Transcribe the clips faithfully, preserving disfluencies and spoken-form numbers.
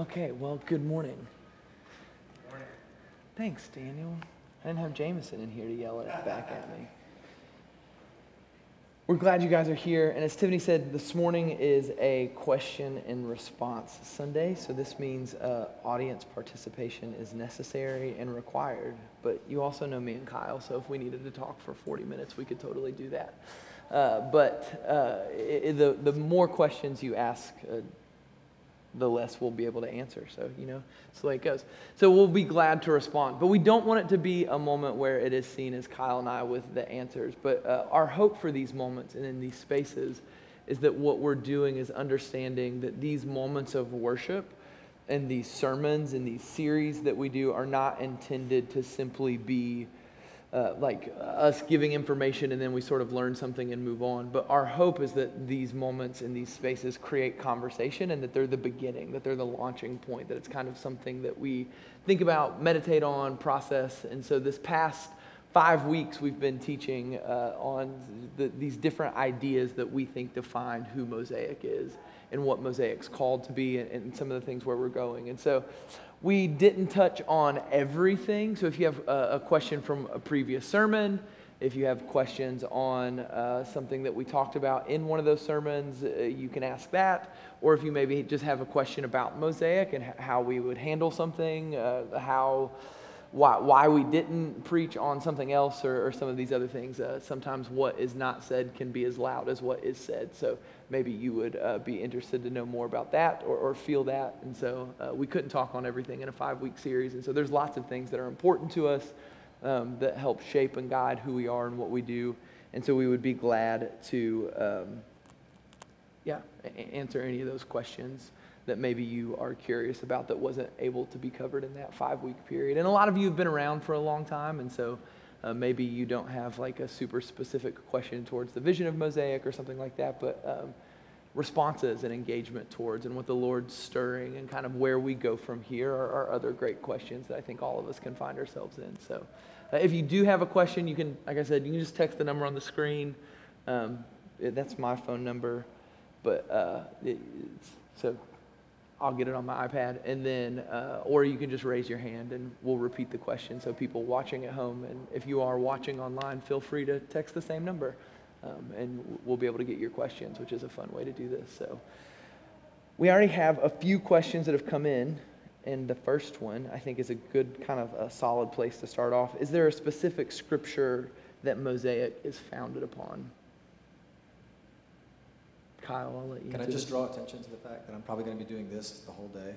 Okay, well, good morning. Good morning. Thanks, Daniel. I didn't have Jameson in here to yell it back at me. We're glad you guys are here. And as Tiffany said, this morning is a question and response Sunday. So this means uh, audience participation is necessary and required. But you also know me and Kyle, so if we needed to talk for forty minutes, we could totally do that. Uh, but uh, it, the, the more questions you ask, uh, the less we'll be able to answer. So, you know, it's the way it goes. So we'll be glad to respond. But we don't want it to be a moment where it is seen as Kyle and I with the answers. But uh, our hope for these moments and in these spaces is that what we're doing is understanding that these moments of worship and these sermons and these series that we do are not intended to simply be Uh, like us giving information and then we sort of learn something and move on. But our hope is that these moments in these spaces create conversation and that they're the beginning, that they're the launching point, that it's kind of something that we think about, meditate on, process. And so this past five weeks we've been teaching uh, on the, these different ideas that we think define who Mosaic is and what Mosaic's called to be and, and some of the things where we're going. And so we didn't touch on everything, so if you have a question from a previous sermon, if you have questions on uh, something that we talked about in one of those sermons, uh, you can ask that, or if you maybe just have a question about Mosaic and how we would handle something, uh, how, why, why we didn't preach on something else or, or some of these other things. Uh, sometimes what is not said can be as loud as what is said, so maybe you would uh, be interested to know more about that or, or feel that. And so uh, we couldn't talk on everything in a five-week series. And so there's lots of things that are important to us um, that help shape and guide who we are and what we do. And so we would be glad to, um, yeah, a- answer any of those questions that maybe you are curious about that wasn't able to be covered in that five-week period. And a lot of you have been around for a long time, and so Uh, maybe you don't have like a super specific question towards the vision of Mosaic or something like that, but um, responses and engagement towards and what the Lord's stirring and kind of where we go from here are, are other great questions that I think all of us can find ourselves in. So uh, if you do have a question, you can, like I said, you can just text the number on the screen. Um, it, that's my phone number, but uh, it, it's, so I'll get it on my iPad, and then, uh, or you can just raise your hand and we'll repeat the question. So people watching at home, and if you are watching online, feel free to text the same number, um, and we'll be able to get your questions, which is a fun way to do this. So we already have a few questions that have come in, and the first one I think is a good kind of a solid place to start off. Is there a specific scripture that Mosaic is founded upon? Kyle, I'll let you. Can I just draw attention to the fact that I'm probably going to be doing this the whole day?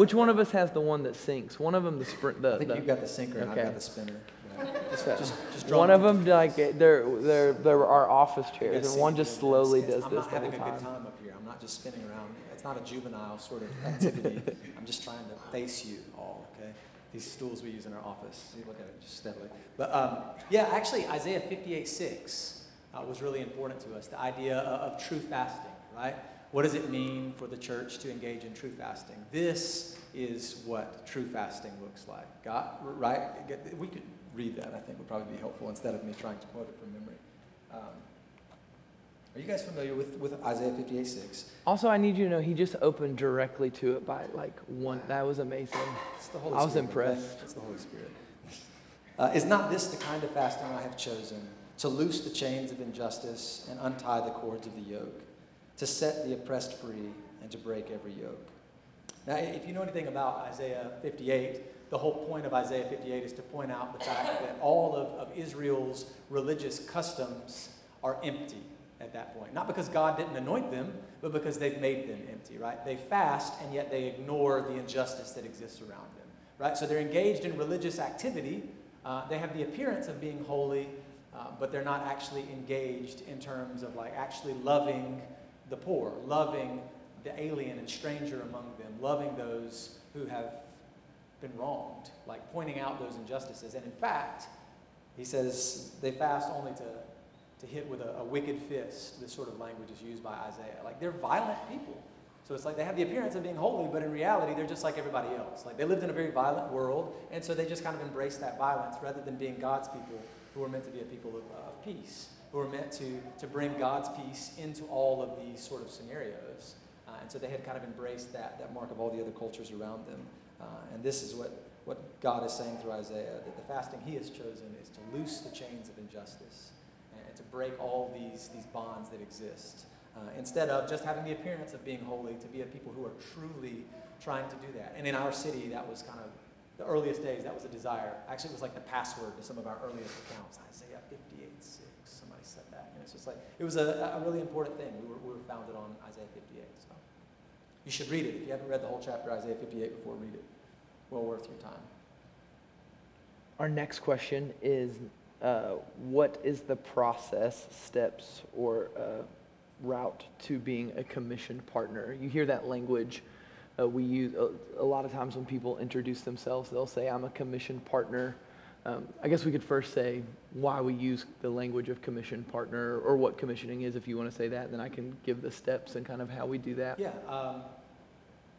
Which one of us has the one that sinks? One of them, the sprint. The, I think the, you've got the sinker, okay. And I've got the spinner. You know? just, just, just draw one of them, like there, there, there are office chairs, and one just slowly it's, it's, does I'm this. I'm not having a good time up here. I'm not just spinning around. It's not a juvenile sort of activity. I'm just trying to face you all. Okay, these stools we use in our office. You look at it just steadily. But um, yeah, actually, Isaiah fifty-eight six. Uh, was really important to us, the idea of, of true fasting, right? What does it mean for the church to engage in true fasting? This is what true fasting looks like, God, right? We could read that, I think would probably be helpful instead of me trying to quote it from memory. Um, are you guys familiar with, with Isaiah fifty-eight six? Also, I need you to know, he just opened directly to it by like one. That was amazing. It's the Holy I was Spirit, impressed. Right? It's the Holy Spirit. Uh, is not this the kind of fasting I have chosen? To loose the chains of injustice and untie the cords of the yoke, to set the oppressed free and to break every yoke. Now, if you know anything about Isaiah fifty-eight, the whole point of Isaiah fifty-eight is to point out the fact that all of, of Israel's religious customs are empty at that point. Not because God didn't anoint them, but because they've made them empty, right? They fast, and yet they ignore the injustice that exists around them, right? So they're engaged in religious activity. Uh, they have the appearance of being holy, Uh, but they're not actually engaged in terms of like actually loving the poor, loving the alien and stranger among them, loving those who have been wronged, like pointing out those injustices. And in fact, he says they fast only to, to hit with a, a wicked fist. This sort of language is used by Isaiah. Like they're violent people. So it's like they have the appearance of being holy, but in reality, they're just like everybody else. Like they lived in a very violent world, and so they just kind of embraced that violence rather than being God's people, who are meant to be a people of uh, peace, who are meant to, to bring God's peace into all of these sort of scenarios. Uh, And so they had kind of embraced that, that mark of all the other cultures around them. Uh, and this is what, what God is saying through Isaiah, that the fasting he has chosen is to loose the chains of injustice and to break all these, these bonds that exist. Uh, instead of just having the appearance of being holy, to be a people who are truly trying to do that. And in our city, that was kind of the earliest days, that was a desire. Actually, it was like the password to some of our earliest accounts. Isaiah fifty-eight six, somebody said that. And it's just like, it was a, a really important thing. We were, we were founded on Isaiah fifty-eight. So you should read it. If you haven't read the whole chapter of Isaiah fifty-eight before, read it. Well worth your time. Our next question is, uh, what is the process, steps, or uh, route to being a commissioned partner? You hear that language. Uh, we use uh, a lot of times when people introduce themselves, they'll say, I'm a commissioned partner. Um, I guess we could first say why we use the language of commissioned partner, or what commissioning is, if you want to say that. Then I can give the steps and kind of how we do that. Yeah. Um,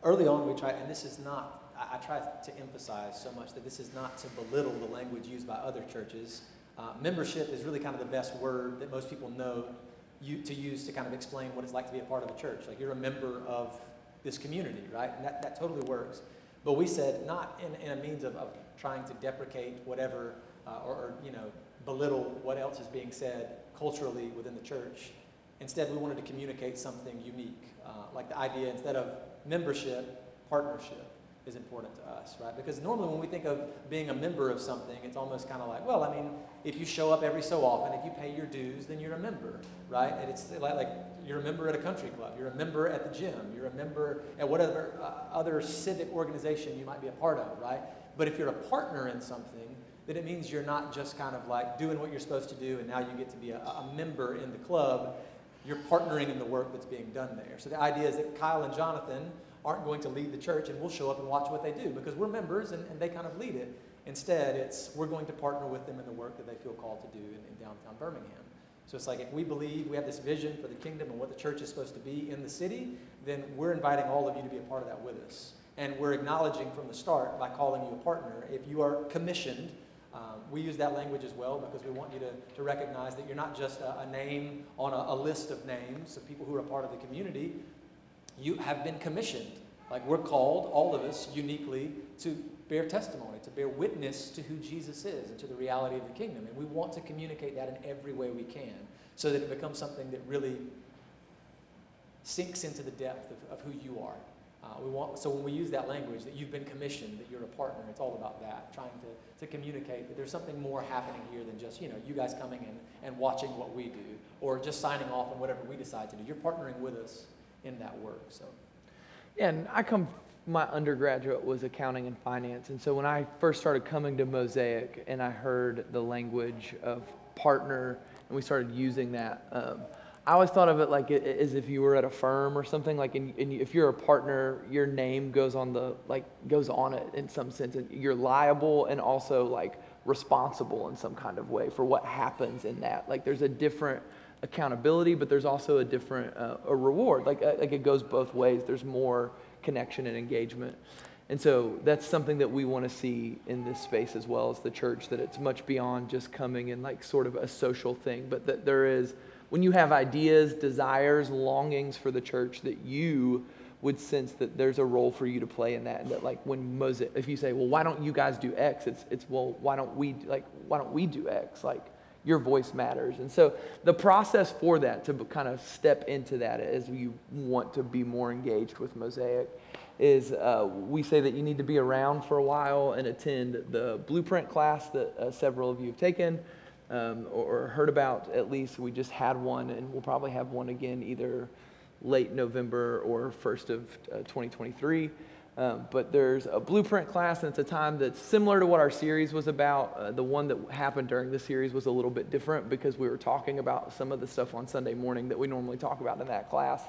early on, we tried, and this is not, I, I try to emphasize so much that this is not to belittle the language used by other churches. Uh, membership is really kind of the best word that most people know you, to use to kind of explain what it's like to be a part of a church. Like, you're a member of this community, right? And that, that totally works. But we said not in, in a means of, of trying to deprecate whatever uh, or, or, you know, belittle what else is being said culturally within the church. Instead, we wanted to communicate something unique, uh, like the idea, instead of membership, partnership is important to us, right? Because normally when we think of being a member of something, it's almost kind of like, well, I mean, if you show up every so often, if you pay your dues, then you're a member, right? And it's like, like you're a member at a country club, you're a member at the gym, you're a member at whatever uh, other civic organization you might be a part of, right? But if you're a partner in something, then it means you're not just kind of like doing what you're supposed to do and now you get to be a, a member in the club. You're partnering in the work that's being done there. So the idea is that Kyle and Jonathan aren't going to lead the church and we'll show up and watch what they do because we're members and, and they kind of lead it. Instead, it's we're going to partner with them in the work that they feel called to do in, in downtown Birmingham. So it's like, if we believe we have this vision for the kingdom and what the church is supposed to be in the city, then we're inviting all of you to be a part of that with us. And we're acknowledging from the start by calling you a partner. If you are commissioned, um, we use that language as well because we want you to, to recognize that you're not just a, a name on a, a list of names of people who are a part of the community. You have been commissioned. Like, we're called, all of us, uniquely to bear testimony, to bear witness to who Jesus is and to the reality of the kingdom. And we want to communicate that in every way we can so that it becomes something that really sinks into the depth of, of who you are. Uh, we want, so when we use that language, that you've been commissioned, that you're a partner, it's all about that, trying to, to communicate that there's something more happening here than just, you know, you guys coming in and watching what we do or just signing off on whatever we decide to do. You're partnering with us in that work. So, yeah, and I come, my undergraduate was accounting and finance, and so when I first started coming to Mosaic and I heard the language of partner and we started using that, um, I always thought of it like it, as if you were at a firm or something. Like, in, in, if you're a partner, your name goes on the like goes on it in some sense, and you're liable and also like responsible in some kind of way for what happens in that. Like, there's a different accountability, but there's also a different uh, a reward. Like, uh, like it goes both ways. There's more connection and engagement, and so that's something that we want to see in this space as well as the church. That it's much beyond just coming and like sort of a social thing, but that there is. When you have ideas, desires, longings for the church, that you would sense that there's a role for you to play in that. And that, like, when Mosaic, if you say, well, why don't you guys do X? It's, it's well, why don't we, like, why don't we do X? Like, your voice matters. And so the process for that, to kind of step into that as you want to be more engaged with Mosaic, is uh, we say that you need to be around for a while and attend the Blueprint class that uh, several of you have taken. Um, or heard about, at least. We just had one, and we'll probably have one again either late November or first of uh, twenty twenty-three. Um, but there's a Blueprint class, and it's a time that's similar to what our series was about. Uh, the one that happened during the series was a little bit different because we were talking about some of the stuff on Sunday morning that we normally talk about in that class.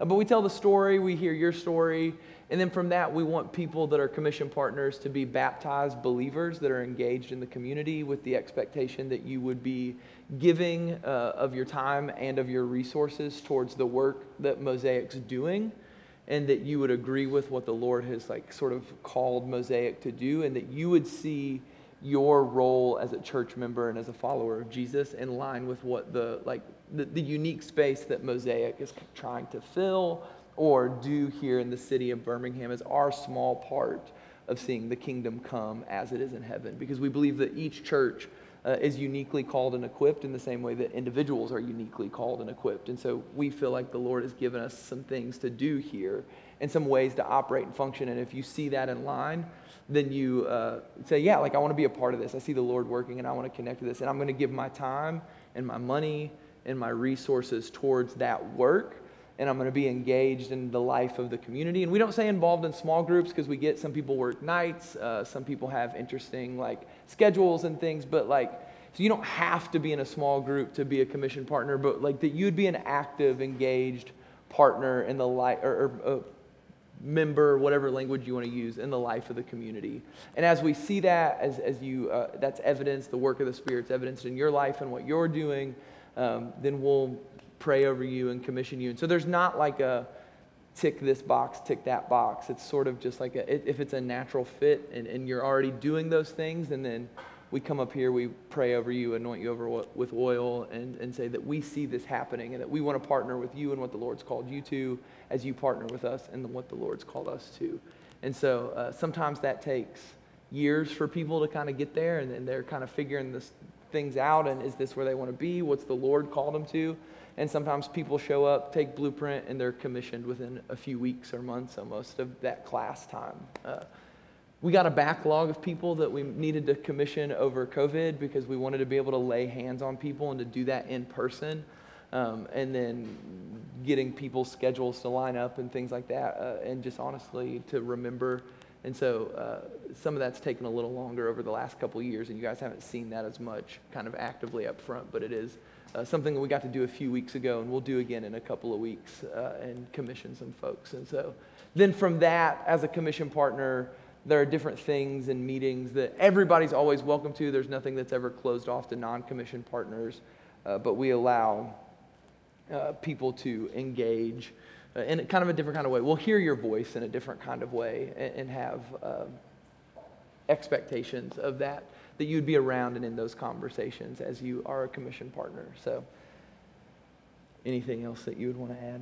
Uh, but we tell the story, we hear your story, and then from that we want people that are commissioned partners to be baptized believers that are engaged in the community with the expectation that you would be giving uh, of your time and of your resources towards the work that Mosaic's doing, and that you would agree with what the Lord has like sort of called Mosaic to do, and that you would see your role as a church member and as a follower of Jesus in line with what the like the, the unique space that Mosaic is trying to fill or do here in the city of Birmingham is our small part of seeing the kingdom come as it is in heaven. Because we believe that each church uh, is uniquely called and equipped in the same way that individuals are uniquely called and equipped. And so we feel like the Lord has given us some things to do here and some ways to operate and function. And if you see that in line, then you uh, say, yeah, like I want to be a part of this. I see the Lord working and I want to connect to this. And I'm going to give my time and my money and my resources towards that work, and I'm going to be engaged in the life of the community. And we don't say involved in small groups because we get some people work nights, uh, some people have interesting like schedules and things, but like, so you don't have to be in a small group to be a commission partner, but like that you'd be an active, engaged partner in the life, or, or uh, member, whatever language you want to use, in the life of the community. And as we see that, as as you, uh, that's evidence, the work of the Spirit's evidenced in your life and what you're doing, um, then we'll pray over you and commission you. And so there's not like a tick this box, tick that box. It's sort of just like a, if it's a natural fit and, and you're already doing those things, and then we come up here, we pray over you, anoint you over with oil, and, and say that we see this happening and that we want to partner with you in what the Lord's called you to as you partner with us in what the Lord's called us to. And so uh, sometimes that takes years for people to kind of get there, and, and they're kind of figuring this things out, and is this where they want to be? What's the Lord called them to? And sometimes people show up, take Blueprint, and they're commissioned within a few weeks or months almost of that class time. Uh, We got a backlog of people that we needed to commission over COVID because we wanted to be able to lay hands on people and to do that in person. Um, and then getting people's schedules to line up and things like that. Uh, and just honestly to remember. And so uh, some of that's taken a little longer over the last couple of years. And you guys haven't seen that as much kind of actively up front. But it is uh, something that we got to do a few weeks ago. And we'll do again in a couple of weeks uh, and commission some folks. And so then from that, as a commission partner, there are different things and meetings that everybody's always welcome to. There's nothing that's ever closed off to non-commissioned partners, uh, but we allow uh, people to engage uh, in kind of a different kind of way. We'll hear your voice in a different kind of way and, and have uh, expectations of that, that you'd be around and in those conversations as you are a commissioned partner. So anything else that you would want to add?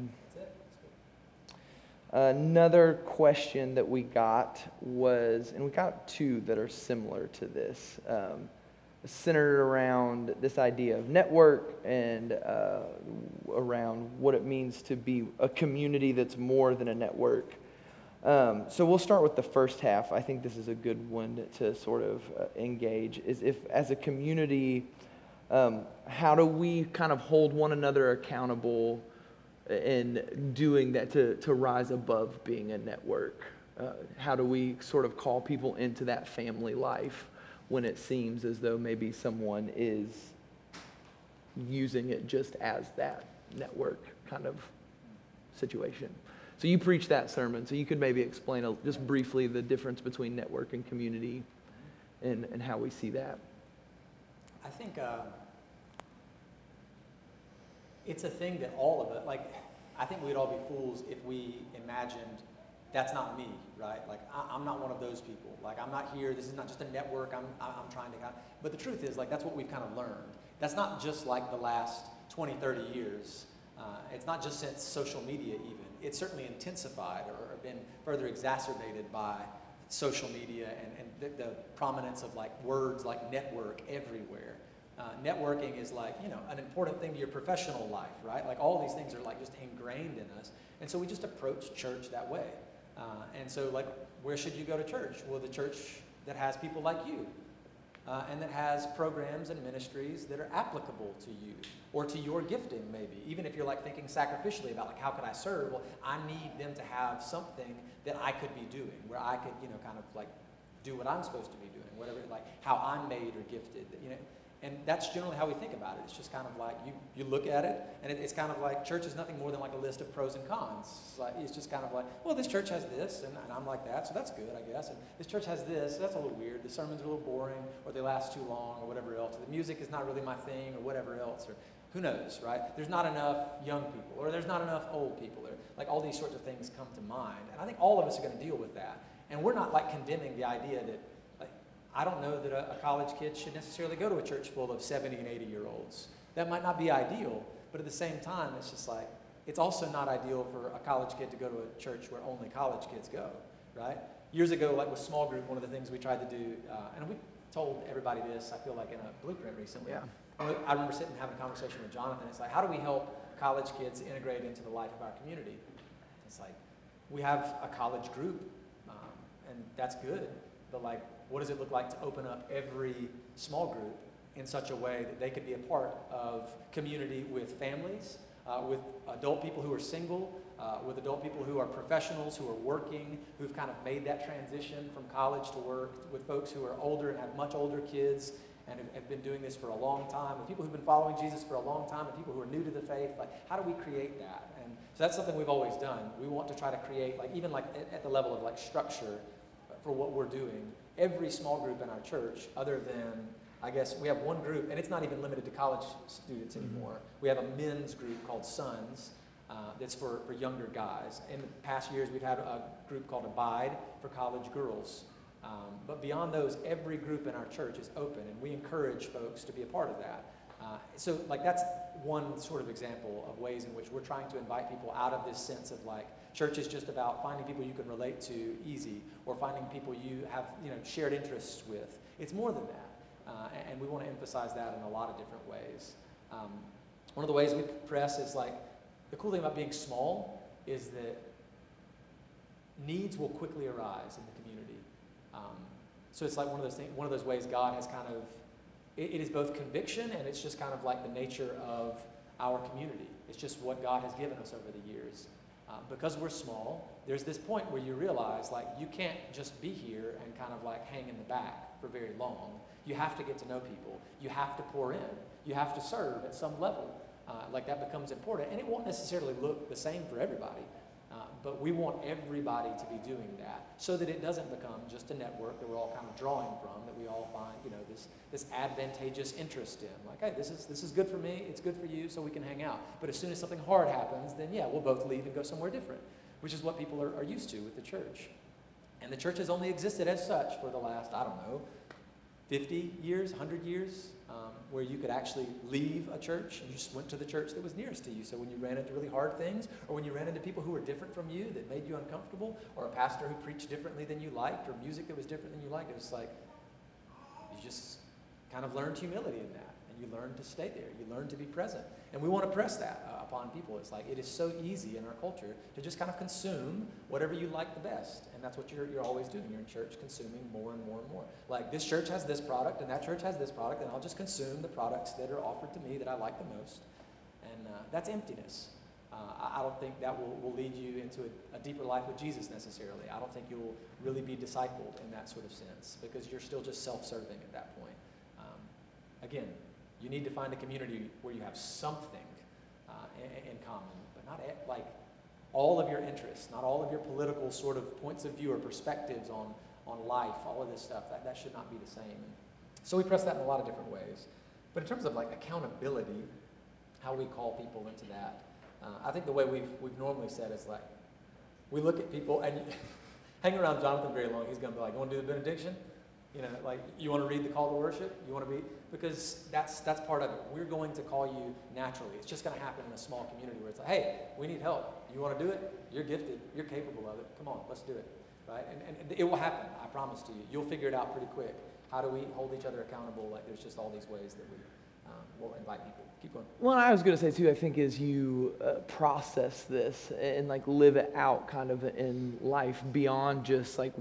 Another question that we got was, and we got two that are similar to this, um, centered around this idea of network and uh, around what it means to be a community that's more than a network. Um, so we'll start with the first half. I think this is a good one to sort of uh, engage, is if as a community, um, how do we kind of hold one another accountable and doing that to, to rise above being a network? Uh, how do we sort of call people into that family life when it seems as though maybe someone is using it just as that network kind of situation? So you preached that sermon, so you could maybe explain a, just briefly the difference between network and community and, and how we see that. I think... Uh... It's a thing that all of us, like, I think we'd all be fools if we imagined that's not me, right? Like, I, I'm not one of those people. Like, I'm not here. This is not just a network. I'm, I'm trying to kind of, but the truth is, like, that's what we've kind of learned. That's not just like the last twenty, thirty years. Uh, it's not just since social media even. It's certainly intensified or been further exacerbated by social media and, and the, the prominence of like words like network everywhere. Uh, networking is like, you know, an important thing to your professional life, right? Like all these things are like just ingrained in us. And so we just approach church that way. Uh, and so like, where should you go to church? Well, the church that has people like you uh, and that has programs and ministries that are applicable to you or to your gifting maybe. Even if you're like thinking sacrificially about like, how can I serve? Well, I need them to have something that I could be doing where I could, you know, kind of like do what I'm supposed to be doing, whatever, like how I'm made or gifted, you know. And that's generally how we think about it. It's just kind of like you, you look at it, and it, it's kind of like church is nothing more than like a list of pros and cons. It's, like, it's just kind of like, well, this church has this, and, and I'm like that, so that's good, I guess. And this church has this, so that's a little weird. The sermons are a little boring, or they last too long, or whatever else. The music is not really my thing, or whatever else, or who knows, right? There's not enough young people, or there's not enough old people. Or, like all these sorts of things come to mind. And I think all of us are going to deal with that. And we're not like condemning the idea that I don't know that a, a college kid should necessarily go to a church full of seventy and eighty year olds. That might not be ideal, but at the same time, it's just like, It's also not ideal for a college kid to go to a church where only college kids go, right? Years ago, like with small group, one of the things we tried to do, uh, and we told everybody this, I feel like, in a blueprint recently. Yeah. I remember sitting and having a conversation with Jonathan. It's like, how do we help college kids integrate into the life of our community? It's like, we have a college group, um, and that's good, but like, what does it look like to open up every small group in such a way that they could be a part of community with families, uh, with adult people who are single, uh, with adult people who are professionals, who are working, who've kind of made that transition from college to work, with folks who are older and have much older kids and have been doing this for a long time, with people who've been following Jesus for a long time, and people who are new to the faith. Like, how do we create that? And so that's something we've always done. We want to try to create, like, even like at the level of like structure for what we're doing, every small group in our church, other than, I guess, we have one group, and it's not even limited to college students anymore. Mm-hmm. We have a men's group called Sons, uh, that's for, for younger guys. In the past years, we've had a group called Abide for college girls. Um, but beyond those, every group in our church is open, and we encourage folks to be a part of that. Uh, so, like, that's one sort of example of ways in which we're trying to invite people out of this sense of, like, church is just about finding people you can relate to easy, or finding people you have, you know, shared interests with. It's more than that, uh, and, and we want to emphasize that in a lot of different ways. Um, one of the ways we press is, like, the cool thing about being small is that needs will quickly arise in the community. Um, so it's like one of those things, one of those ways God has kind of, it, it is both conviction, and it's just kind of like the nature of our community. It's just what God has given us over the years. Uh, because we're small, there's this point where you realize, like, you can't just be here and kind of like hang in the back for very long. You have to get to know people. You have to pour in. You have to serve at some level. Uh, like, that becomes important, and it won't necessarily look the same for everybody. Uh, but we want everybody to be doing that, so that it doesn't become just a network that we're all kind of drawing from, that we all find, you know, this this advantageous interest in. Like, hey, this is this is good for me, it's good for you, so we can hang out. But as soon as something hard happens, then yeah, we'll both leave and go somewhere different, which is what people are, are used to with the church. And the church has only existed as such for the last, I don't know, fifty years, one hundred years, um, where you could actually leave a church and just went to the church that was nearest to you. So when you ran into really hard things, or when you ran into people who were different from you that made you uncomfortable, or a pastor who preached differently than you liked, or music that was different than you liked, it was like, you just kind of learned humility in that, and you learned to stay there, you learned to be present. And we want to press that uh, upon people. It's like, it is so easy in our culture to just kind of consume whatever you like the best. And that's what you're, you're always doing. You're in church consuming more and more and more. Like, this church has this product, and that church has this product, and I'll just consume the products that are offered to me that I like the most. And uh, that's emptiness. Uh, I, I don't think that will, will lead you into a, a deeper life with Jesus necessarily. I don't think you'll really be discipled in that sort of sense, because you're still just self-serving at that point. Um, again, you need to find a community where you have something uh, in, in common, but not like all of your interests, not all of your political sort of points of view or perspectives on, on life, all of this stuff. That, that should not be the same. So we press that in a lot of different ways. But in terms of like accountability, how we call people into that, uh, I think the way we've, we've normally said is like, we look at people, and hang around Jonathan very long, he's gonna be like, you wanna do the benediction? You know, like, you want to read the call to worship? You want to be, because that's that's part of it. We're going to call you naturally. It's just going to happen in a small community where it's like, hey, we need help. You want to do it? You're gifted. You're capable of it. Come on, let's do it, right? And, and, and it will happen, I promise to you. You'll figure it out pretty quick. How do we hold each other accountable? Like, there's just all these ways that we um, will invite people. Keep going. Well, I was going to say, too, I think as you uh, process this and, like, live it out kind of in life beyond just, like,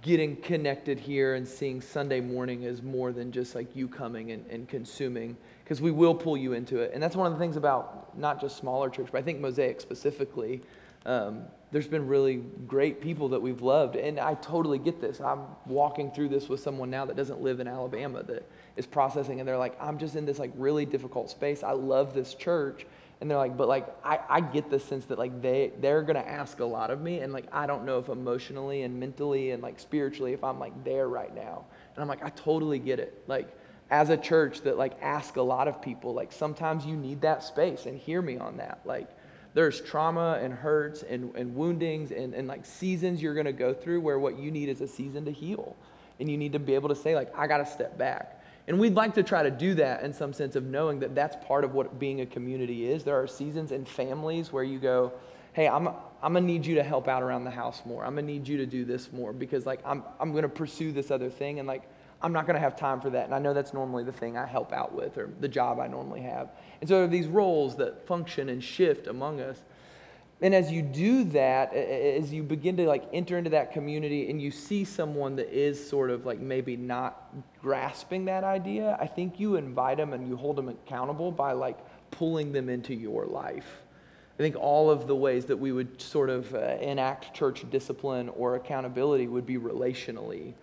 getting connected here and seeing Sunday morning is more than just like you coming and, and consuming, because we will pull you into it. And that's one of the things about not just smaller church, but I think Mosaic specifically, um, there's been really great people that we've loved. And I totally get this. I'm walking through this with someone now that doesn't live in Alabama that is processing. And they're like, I'm just in this like really difficult space. I love this church. And they're like, but like, I, I get the sense that like they, they're going to ask a lot of me. And like, I don't know if emotionally and mentally and like spiritually, if I'm like there right now. And I'm like, I totally get it. Like as a church that like ask a lot of people, like sometimes you need that space, and hear me on that. Like there's trauma and hurts and, and woundings and, and like seasons you're going to go through where what you need is a season to heal. And you need to be able to say like, I got to step back. And we'd like to try to do that in some sense of knowing that that's part of what being a community is. There are seasons and families where you go, hey, I'm I'm going to need you to help out around the house more. I'm going to need you to do this more because like I'm I'm going to pursue this other thing and like I'm not going to have time for that. And I know that's normally the thing I help out with or the job I normally have. And so there are these roles that function and shift among us. And as you do that, as you begin to like enter into that community and you see someone that is sort of like maybe not grasping that idea, I think you invite them and you hold them accountable by like pulling them into your life. I think all of the ways that we would sort of uh, enact church discipline or accountability would be relationally,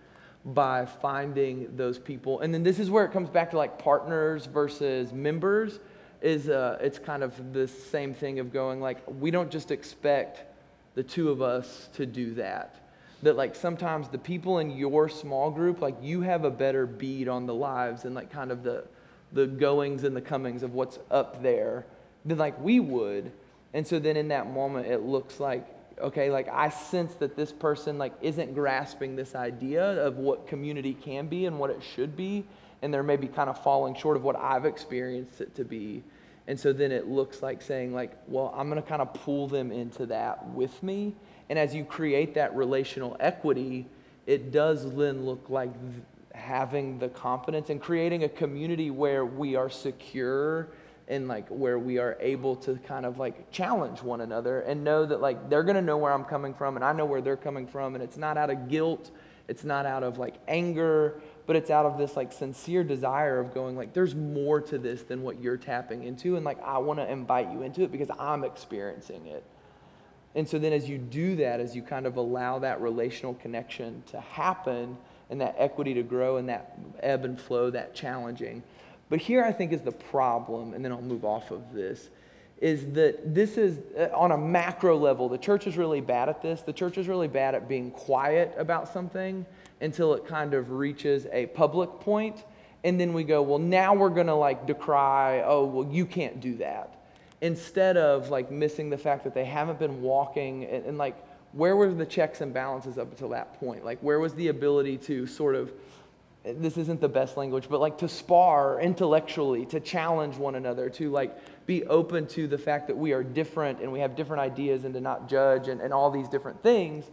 by finding those people. And then this is where it comes back to like partners versus members. is uh, it's kind of the same thing of going like, we don't just expect the two of us to do that. That like sometimes the people in your small group, like you have a better bead on the lives and like kind of the the goings and the comings of what's up there than like we would. And so then in that moment, it looks like, okay, like I sense that this person like isn't grasping this idea of what community can be and what it should be. And they're maybe kind of falling short of what I've experienced it to be. And so then it looks like saying like, well, I'm going to kind of pull them into that with me. And as you create that relational equity, it does then look like having the confidence and creating a community where we are secure and like where we are able to kind of like challenge one another and know that like they're going to know where I'm coming from and I know where they're coming from. And it's not out of guilt. It's not out of like anger, but it's out of this like sincere desire of going like, there's more to this than what you're tapping into. And like, I want to invite you into it because I'm experiencing it. And so then as you do that, as you kind of allow that relational connection to happen and that equity to grow and that ebb and flow, that challenging. But here I think is the problem, and then I'll move off of this, is that this is, on a macro level, the church is really bad at this. The church is really bad at being quiet about something until it kind of reaches a public point. And then we go, well, now we're going to like decry, oh, well, you can't do that. Instead of like missing the fact that they haven't been walking and, and like, where were the checks and balances up until that point? Like, where was the ability to sort of, this isn't the best language, but like to spar intellectually, to challenge one another, to like be open to the fact that we are different and we have different ideas and to not judge and, and all these different things.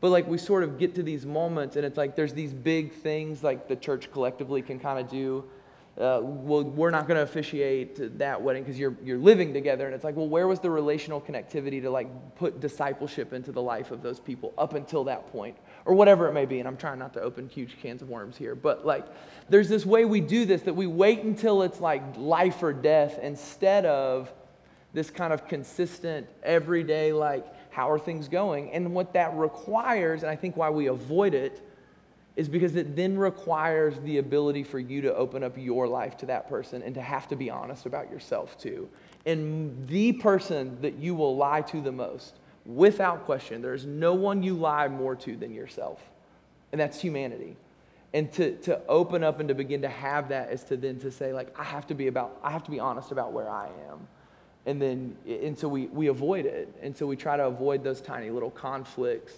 But like we sort of get to these moments and it's like there's these big things like the church collectively can kind of do. Uh, well, we're not going to officiate that wedding because you're you're living together. And it's like, well, where was the relational connectivity to like put discipleship into the life of those people up until that point? Or whatever it may be, and I'm trying not to open huge cans of worms here, but like there's this way we do this that we wait until it's like life or death instead of this kind of consistent everyday like how are things going? And what that requires, and I think why we avoid it, is because it then requires the ability for you to open up your life to that person and to have to be honest about yourself too. And the person that you will lie to the most, without question, there's no one you lie more to than yourself. And that's humanity. And to to open up and to begin to have that is to then to say like, I have to be about, I have to be honest about where I am. And then, and so we, we avoid it. And so we try to avoid those tiny little conflicts.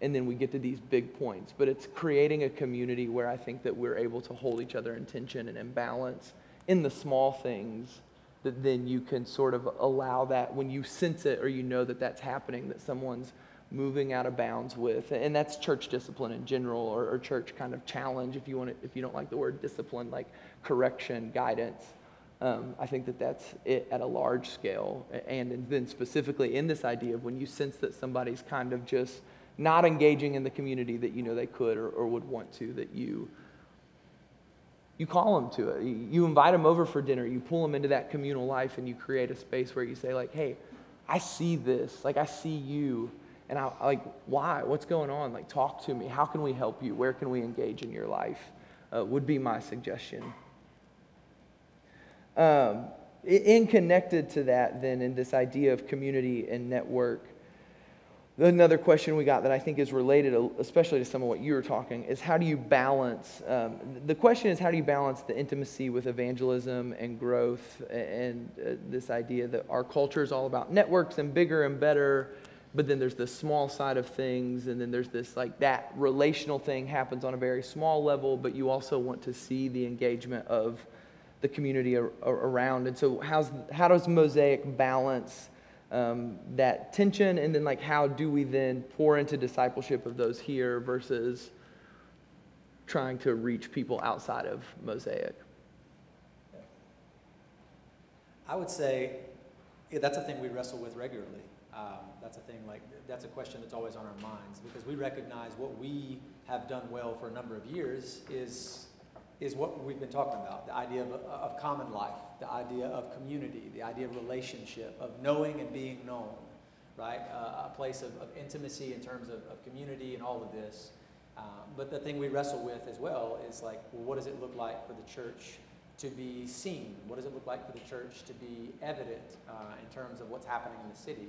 And then we get to these big points. But it's creating a community where I think that we're able to hold each other in tension and in balance in the small things, that then you can sort of allow that when you sense it or you know that that's happening, that someone's moving out of bounds with. And that's church discipline in general, or, or church kind of challenge, if you want to, if you don't like the word discipline, like correction, guidance. Um, I think that that's it at a large scale. And, and then specifically in this idea of when you sense that somebody's kind of just not engaging in the community that you know they could or, or would want to, that you... You call them to it. You invite them over for dinner. You pull them into that communal life and you create a space where you say like, hey, I see this. Like I see you. And I like, why? What's going on? Like talk to me. How can we help you? Where can we engage in your life? Uh, would be my suggestion. Um, in connected to that then in this idea of community and network, another question we got that I think is related, especially to some of what you were talking, is how do you balance, um, the question is how do you balance the intimacy with evangelism and growth and uh, this idea that our culture is all about networks and bigger and better But then there's the small side of things, and then there's this, like, that relational thing happens on a very small level, but you also want to see the engagement of the community ar- around. And so how's, how does Mosaic balance um, that tension? And then, like, how do we then pour into discipleship of those here versus trying to reach people outside of Mosaic? I would say yeah, that's a thing we wrestle with regularly. Um, that's a thing, like, that's a question that's always on our minds, because we recognize what we have done well for a number of years is is what we've been talking about, the idea of, of common life, the idea of community, the idea of relationship, of knowing and being known, right? Uh, a place of, of intimacy in terms of, of community and all of this. Um, but the thing we wrestle with as well is, like, well, what does it look like for the church to be seen? What does it look like for the church to be evident uh, in terms of what's happening in the city?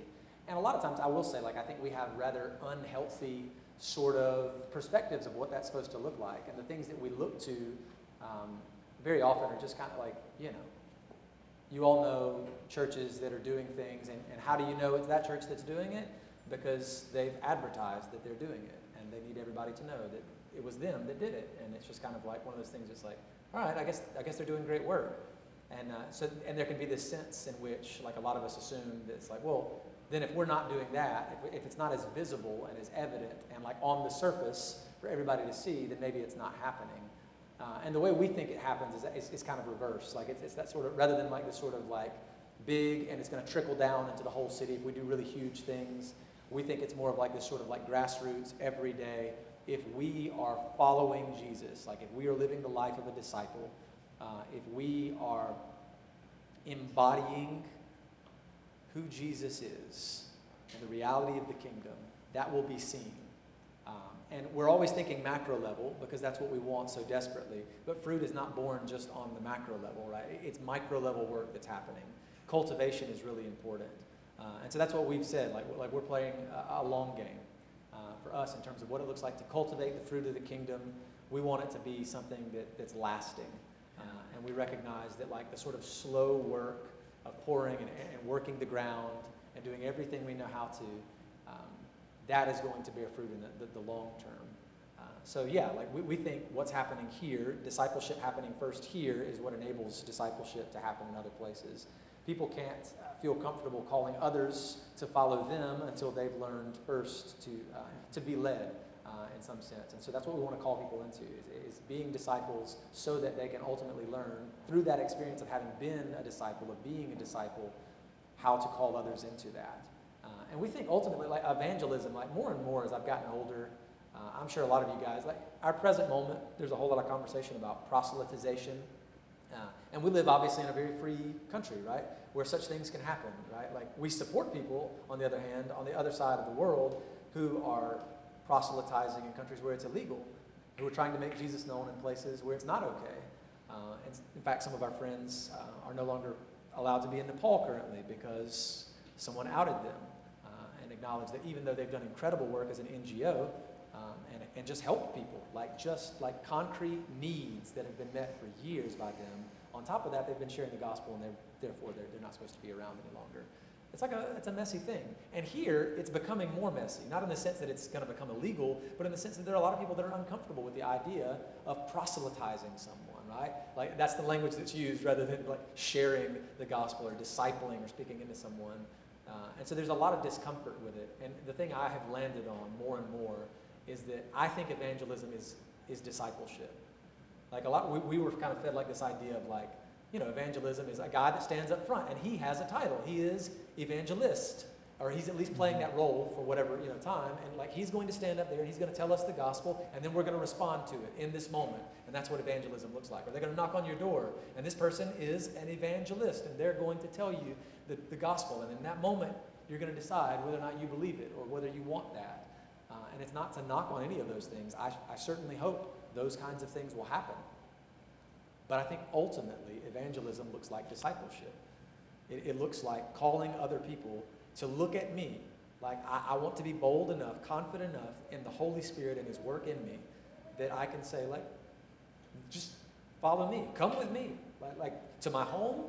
And a lot of times, I will say, like, I think we have rather unhealthy sort of perspectives of what that's supposed to look like. And the things that we look to um, very often are just kind of like, you know, you all know churches that are doing things. And, and how do you know it's that church that's doing it? Because they've advertised that they're doing it. And they need everybody to know that it was them that did it. And it's just kind of like one of those things that's like, all right, I guess, I guess they're doing great work. And, uh, so, and there can be this sense in which, like, a lot of us assume that it's like, well, then if we're not doing that, if, we, if it's not as visible and as evident and, like, on the surface for everybody to see, then maybe it's not happening. Uh, and the way we think it happens is, is, is kind of reverse. Like, it's, it's that sort of, rather than, like, this sort of, like, big and it's going to trickle down into the whole city if we do really huge things, we think it's more of, like, this sort of, like, grassroots every day. If we are following Jesus, like, if we are living the life of a disciple, uh, if we are embodying who Jesus is and the reality of the kingdom, that will be seen. Um, and we're always thinking macro level because that's what we want so desperately. But fruit is not born just on the macro level, right? It's micro level work that's happening. Cultivation is really important. Uh, and so that's what we've said. Like, like we're playing a, a long game uh, for us in terms of what it looks like to cultivate the fruit of the kingdom. We want it to be something that, that's lasting. Uh, and we recognize that, like, the sort of slow work of pouring and, and working the ground and doing everything we know how to, um, that is going to bear fruit in the, the, the long term. Uh, so yeah, like we, we think what's happening here, discipleship happening first here, is what enables discipleship to happen in other places. People can't uh, feel comfortable calling others to follow them until they've learned first to uh, to be led uh, in some sense. And so that's what we want to call people into, is, is being disciples so that they can ultimately learn through that experience of having been a disciple, of being a disciple, how to call others into that. Uh, and we think ultimately, like, evangelism, like, more and more as I've gotten older, uh, I'm sure a lot of you guys, like, our present moment, there's a whole lot of conversation about proselytization. Uh, and we live, obviously, in a very free country, right, where such things can happen, right? Like, we support people, on the other hand, on the other side of the world, who are proselytizing in countries where it's illegal, who are trying to make Jesus known in places where it's not okay. Uh, and in fact, some of our friends uh, are no longer allowed to be in Nepal currently because someone outed them uh, and acknowledged that even though they've done incredible work as an N G O, Um, and, and just help people, like just like concrete needs that have been met for years by them. On top of that, they've been sharing the gospel, and they're, therefore they're, they're not supposed to be around any longer. It's like a it's a messy thing. And here, it's becoming more messy, not in the sense that it's going to become illegal, but in the sense that there are a lot of people that are uncomfortable with the idea of proselytizing someone, right? Like, that's the language that's used rather than, like, sharing the gospel or discipling or speaking into someone. Uh, and so there's a lot of discomfort with it. And the thing I have landed on more and more is that I think evangelism is is discipleship. Like, a lot, we, we were kind of fed, like, this idea of, like, you know, evangelism is a guy that stands up front and he has a title. He is evangelist, or he's at least playing that role for whatever, you know, time. And, like, he's going to stand up there and he's going to tell us the gospel, and then we're going to respond to it in this moment. And that's what evangelism looks like. Or they're going to knock on your door, and this person is an evangelist, and they're going to tell you the, the gospel. And in that moment, you're going to decide whether or not you believe it or whether you want that. Uh, and it's not to knock on any of those things. I, I certainly hope those kinds of things will happen. But I think ultimately evangelism looks like discipleship. It, it looks like calling other people to look at me. Like, I, I want to be bold enough, confident enough in the Holy Spirit and His work in me that I can say, like, just follow me. Come with me. Like, like to my home,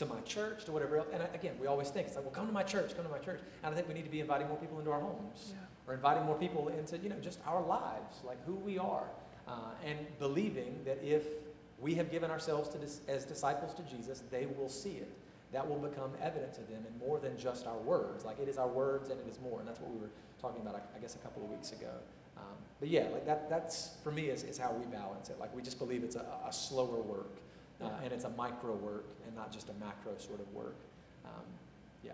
to my church, to whatever else. And I, again, we always think, it's like, well, come to my church, come to my church. And I think we need to be inviting more people into our homes, yeah. or inviting more people into, you know, just our lives, like who we are. Uh, and believing that if we have given ourselves to dis- as disciples to Jesus, they will see it. That will become evident to them, and more than just our words. Like, it is our words, and it is more. And that's what we were talking about, I guess, a couple of weeks ago. Um, but yeah, like that that's, for me, is, is how we balance it. Like, we just believe it's a, a slower work, uh, yeah. and it's a micro work, and not just a macro sort of work. Um, yeah.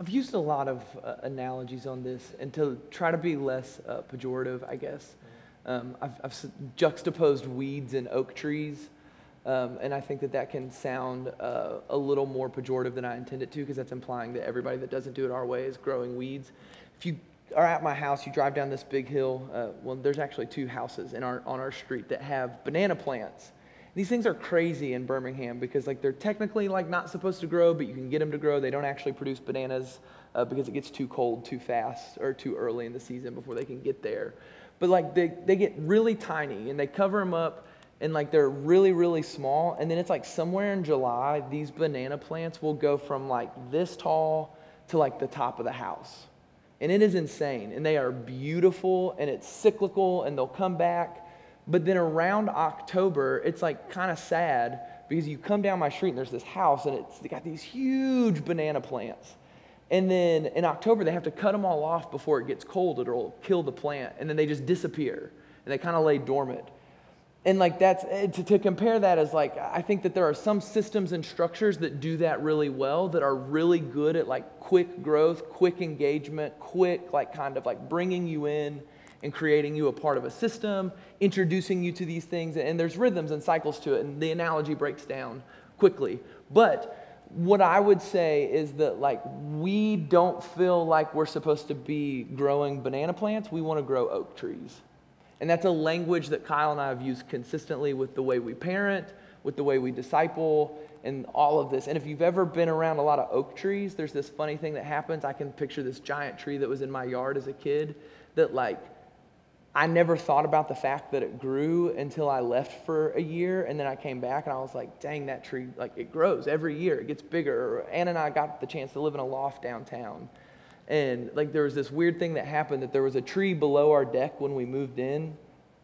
I've used a lot of uh, analogies on this, and to try to be less uh, pejorative, I guess. Mm-hmm. Um, I've, I've juxtaposed weeds and oak trees. Um, and I think that that can sound uh, a little more pejorative than I intend it to, because that's implying that everybody that doesn't do it our way is growing weeds. If you are at my house, you drive down this big hill. Uh, well, there's actually two houses in our on our street that have banana plants. And these things are crazy in Birmingham, because like they're technically like not supposed to grow, but you can get them to grow. They don't actually produce bananas uh, because it gets too cold, too fast, or too early in the season before they can get there. But like they, they get really tiny, and they cover them up. And like they're really, really small. And then it's like somewhere in July, these banana plants will go from like this tall to like the top of the house. And it is insane. And they are beautiful, and it's cyclical, and they'll come back. But then around October, it's like kind of sad, because you come down my street and there's this house, and it's got these huge banana plants. And then in October, they have to cut them all off before it gets cold. It'll kill the plant. And then they just disappear, and they kind of lay dormant. And like that's, to, to compare that is like, I think that there are some systems and structures that do that really well, that are really good at like quick growth, quick engagement, quick like kind of like bringing you in and creating you a part of a system, introducing you to these things. And there's rhythms and cycles to it, and the analogy breaks down quickly. But what I would say is that like we don't feel like we're supposed to be growing banana plants. We want to grow oak trees. And that's a language that Kyle and I have used consistently with the way we parent, with the way we disciple, and all of this. And if you've ever been around a lot of oak trees, there's this funny thing that happens. I can picture this giant tree that was in my yard as a kid that, like, I never thought about the fact that it grew until I left for a year. And then I came back, and I was like, dang, that tree, like, it grows every year. It gets bigger. Ann and I got the chance to live in a loft downtown. And like there was this weird thing that happened, that there was a tree below our deck when we moved in.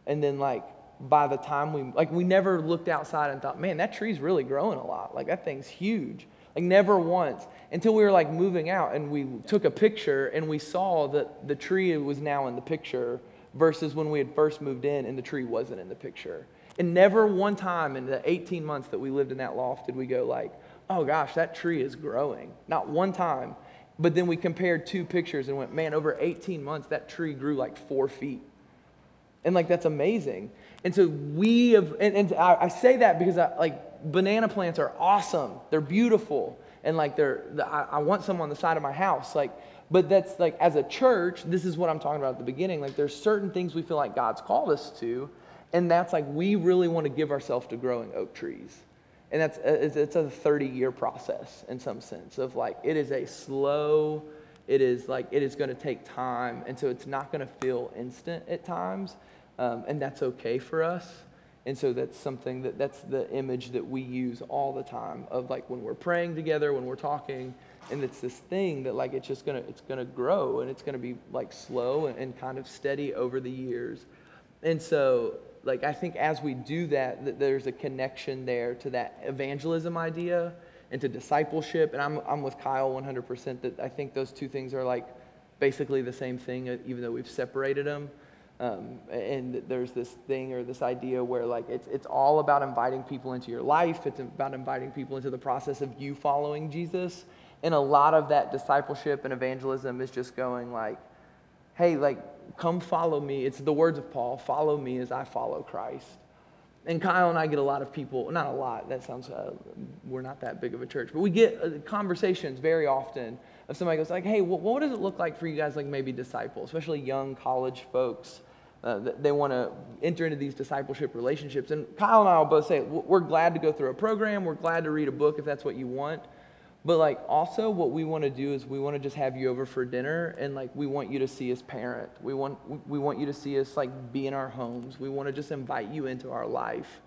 And then like by the time we, like we never looked outside and thought, man, that tree's really growing a lot. Like that thing's huge. Like never once, until we were like moving out, and we took a picture, and we saw that the tree was now in the picture versus when we had first moved in and the tree wasn't in the picture. And never one time in the eighteen months that we lived in that loft did we go like, oh gosh, that tree is growing. Not one time. But then we compared two pictures and went, man, over eighteen months, that tree grew like four feet. And like, that's amazing. And so we have, and, and I, I say that because I, like banana plants are awesome. They're beautiful. And like, they're, I, I want some on the side of my house. Like, but that's like, as a church, this is what I'm talking about at the beginning. Like there's certain things we feel like God's called us to. And that's like, we really want to give ourselves to growing oak trees. And that's a, it's a thirty-year process in some sense of like, it is a slow, it is like, it is going to take time. And so it's not going to feel instant at times. Um, and that's okay for us. And so that's something that, that's the image that we use all the time of like when we're praying together, when we're talking. And it's this thing that like, it's just going to, it's going to grow, and it's going to be like slow and, and kind of steady over the years. And so like, I think as we do that, that there's a connection there to that evangelism idea and to discipleship. And I'm I'm with Kyle one hundred percent that I think those two things are like basically the same thing, even though we've separated them. Um, and there's this thing or this idea where like it's it's all about inviting people into your life. It's about inviting people into the process of you following Jesus. And a lot of that discipleship and evangelism is just going like, hey, like, come follow me. It's the words of Paul, follow me as I follow Christ. And Kyle and I get a lot of people, not a lot, that sounds, uh, we're not that big of a church, but we get conversations very often of somebody goes like, hey, what, what does it look like for you guys, like maybe disciple, especially young college folks, uh, that they want to enter into these discipleship relationships. And Kyle and I will both say, we're glad to go through a program, we're glad to read a book if that's what you want. But like also what we want to do is we want to just have you over for dinner, and like we want you to see us parent. We want we want you to see us like be in our homes. We want to just invite you into our life,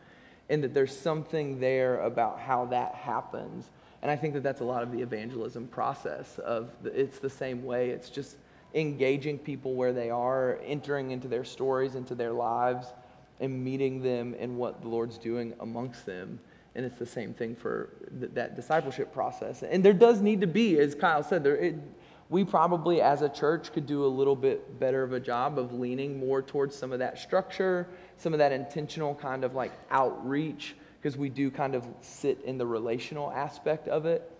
and that there's something there about how that happens. And I think that that's a lot of the evangelism process of the, it's the same way. It's just engaging people where they are, entering into their stories, into their lives, and meeting them in what the Lord's doing amongst them. And it's the same thing for th- that discipleship process. And there does need to be, as Kyle said, there, it, we probably as a church could do a little bit better of a job of leaning more towards some of that structure, some of that intentional kind of like outreach, because we do kind of sit in the relational aspect of it.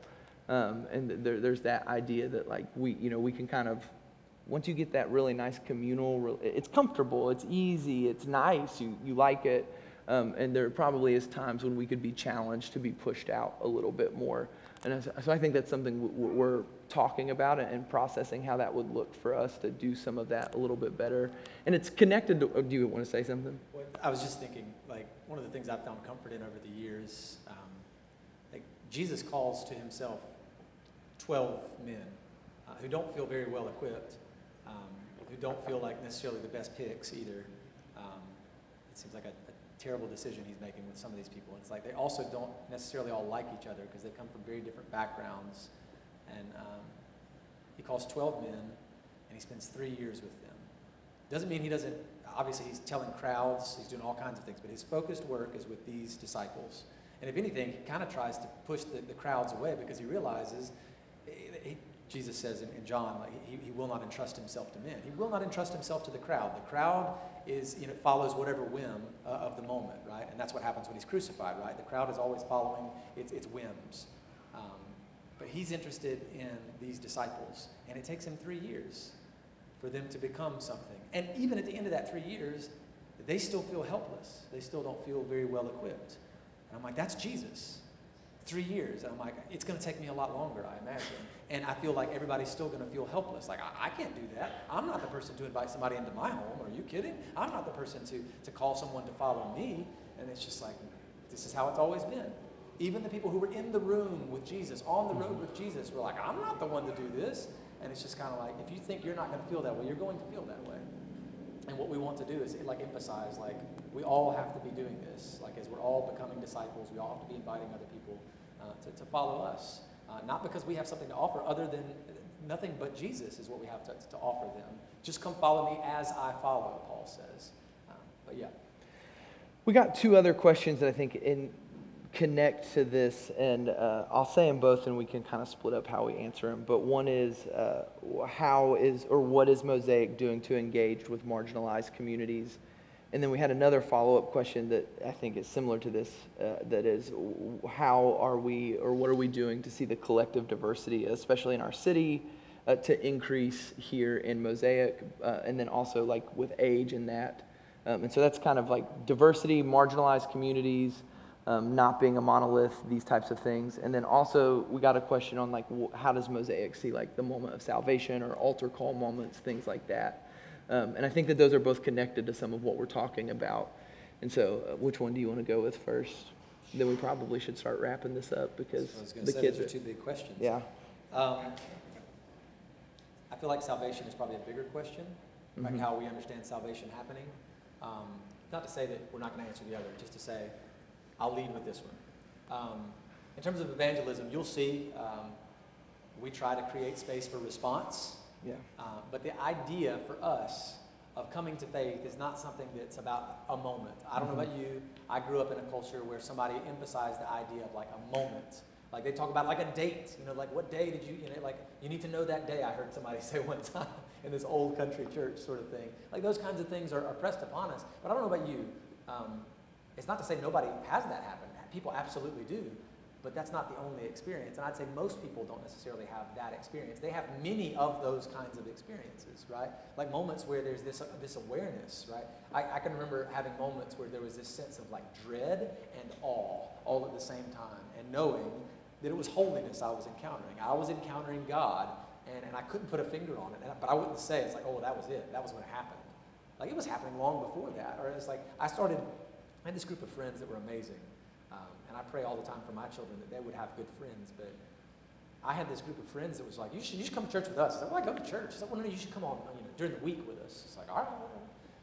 Um, and there, there's that idea that like we, you know, we can kind of, once you get that really nice communal, it's comfortable, it's easy, it's nice, you, you like it. Um, and there probably is times when we could be challenged to be pushed out a little bit more. And so I think that's something we're talking about and processing how that would look for us to do some of that a little bit better. And it's connected to, do you want to say something? Well, I was just thinking, like, one of the things I've found comfort in over the years, um, like Jesus calls to himself twelve men uh, who don't feel very well equipped, um, who don't feel like necessarily the best picks either. Um, it seems like a, a terrible decision he's making with some of these people. It's like they also don't necessarily all like each other because they come from very different backgrounds. And um, he calls twelve men, and he spends three years with them. Doesn't mean he doesn't, obviously he's telling crowds, he's doing all kinds of things, but his focused work is with these disciples. And if anything, he kind of tries to push the, the crowds away because he realizes, he, Jesus says in, in John, like, he, he will not entrust himself to men. He will not entrust himself to the crowd. The crowd is, you know, follows whatever whim uh, of the moment, right? And that's what happens when he's crucified, right? The crowd is always following its, its whims. Um, but he's interested in these disciples, and it takes him three years for them to become something. And even at the end of that three years, they still feel helpless. They still don't feel very well equipped. And I'm like, that's Jesus. Three years, and I'm like, it's going to take me a lot longer, I imagine. And I feel like everybody's still going to feel helpless. Like, I, I can't do that. I'm not the person to invite somebody into my home. Are you kidding? I'm not the person to, to call someone to follow me. And it's just like, this is how it's always been. Even the people who were in the room with Jesus, on the road with Jesus, were like, I'm not the one to do this. And it's just kind of like, if you think you're not going to feel that way, you're going to feel that way. And what we want to do is like emphasize, like, we all have to be doing this. Like, as we're all becoming disciples, we all have to be inviting other people uh, to, to follow us. Uh, not because we have something to offer other than nothing but Jesus is what we have to, to offer them. Just come follow me as I follow, Paul says. Um, but yeah. We got two other questions that I think in, connect to this, and uh, I'll say them both and we can kind of split up how we answer them. But one is uh, how is or what is Mosaic doing to engage with marginalized communities? And then we had another follow-up question that I think is similar to this, uh, that is, how are we, or what are we doing to see the collective diversity, especially in our city, uh, to increase here in Mosaic, uh, and then also like with age and that. Um, and so that's kind of like diversity, marginalized communities, um, not being a monolith, these types of things. And then also we got a question on like, how does Mosaic see like the moment of salvation or altar call moments, things like that. Um, and I think that those are both connected to some of what we're talking about. And so uh, which one do you want to go with first? Then we probably should start wrapping this up because I was gonna the say, kids those are two big questions. Yeah. Um, I feel like salvation is probably a bigger question, mm-hmm. like how we understand salvation happening. Um, not to say that we're not going to answer the other, just to say I'll lead with this one. Um, in terms of evangelism, you'll see um, we try to create space for response. Yeah. Uh, but the idea for us of coming to faith is not something that's about a moment. I don't mm-hmm. know about you. I grew up in a culture where somebody emphasized the idea of like a moment. Like they talk about like a date, you know, like what day did you, you know, like you need to know that day. I heard somebody say one time in this old country church sort of thing. Like those kinds of things are, are pressed upon us. But I don't know about you. Um, it's not to say nobody has that happen. People absolutely do. But that's not the only experience. And I'd say most people don't necessarily have that experience. They have many of those kinds of experiences, right? Like moments where there's this uh, this awareness, right? I, I can remember having moments where there was this sense of like dread and awe all at the same time, and knowing that it was holiness I was encountering. I was encountering God, and, and I couldn't put a finger on it. And, but I wouldn't say it's like, oh, that was it. That was what happened. Like it was happening long before that. Or it's like I started, I had this group of friends that were amazing. And I pray all the time for my children that they would have good friends. But I had this group of friends that was like, you should, you should come to church with us. I was like, well, I go to church. I was like, well, no, no, you should come on, you know, during the week with us. It's like, all right.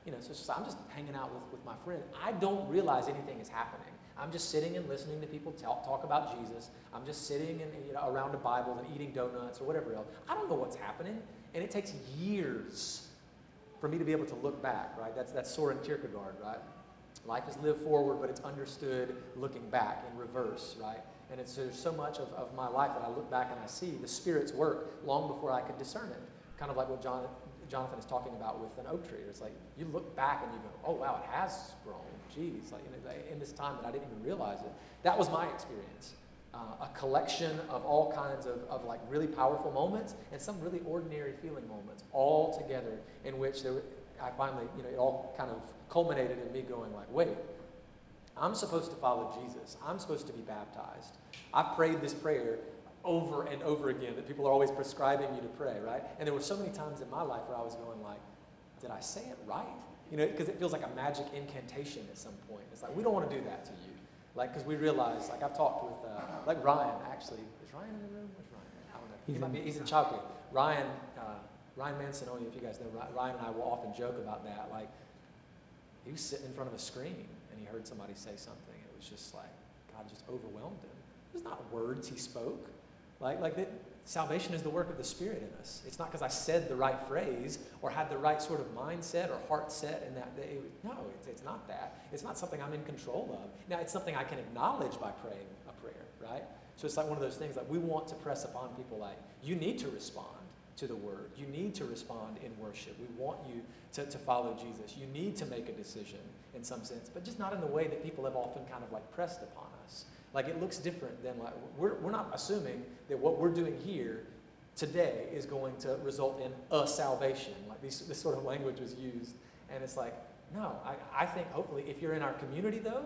You know, so it's just, I'm just hanging out with, with my friend. I don't realize anything is happening. I'm just sitting and listening to people talk, talk about Jesus. I'm just sitting and, you know, around a Bible and eating donuts or whatever else. I don't know what's happening. And it takes years for me to be able to look back, right? That's, that's Søren Kierkegaard, right? Life is lived forward, but it's understood looking back in reverse, right? And it's, there's so much of, of my life that I look back and I see the Spirit's work long before I could discern it. Kind of like what John, Jonathan is talking about with an oak tree. It's like you look back and you go, oh, wow, it has grown. Geez, like in, in this time that I didn't even realize it. That was my experience. Uh, a collection of all kinds of, of like really powerful moments and some really ordinary feeling moments all together in which there were, I finally, you know, it all kind of culminated in me going like, wait, I'm supposed to follow Jesus. I'm supposed to be baptized. I've prayed this prayer over and over again that people are always prescribing you to pray, right? And there were so many times in my life where I was going like, did I say it right? You know, because it feels like a magic incantation at some point. It's like, we don't want to do that to you. Like, because we realize, like I've talked with, uh, like Ryan, actually. Is Ryan in the room? Where's Ryan? I don't know. He he's, might in, be, he's in childcare. Ryan, uh, Ryan Mancinoni, if you guys know, Ryan and I will often joke about that. Like, he was sitting in front of a screen and he heard somebody say something. It was just like, God just overwhelmed him. It was not words he spoke. Like, like that, salvation is the work of the Spirit in us. It's not because I said the right phrase or had the right sort of mindset or heart set in that day. No, it's, it's not that. It's not something I'm in control of. Now, it's something I can acknowledge by praying a prayer, right? So it's like one of those things, like we want to press upon people like, you need to respond to the Word. You need to respond in worship. We want you to, to follow Jesus. You need to make a decision in some sense, but just not in the way that people have often kind of like pressed upon us. Like it looks different than like, we're, we're not assuming that what we're doing here today is going to result in a salvation. Like these, this sort of language was used. And it's like, no, I, I think hopefully if you're in our community though,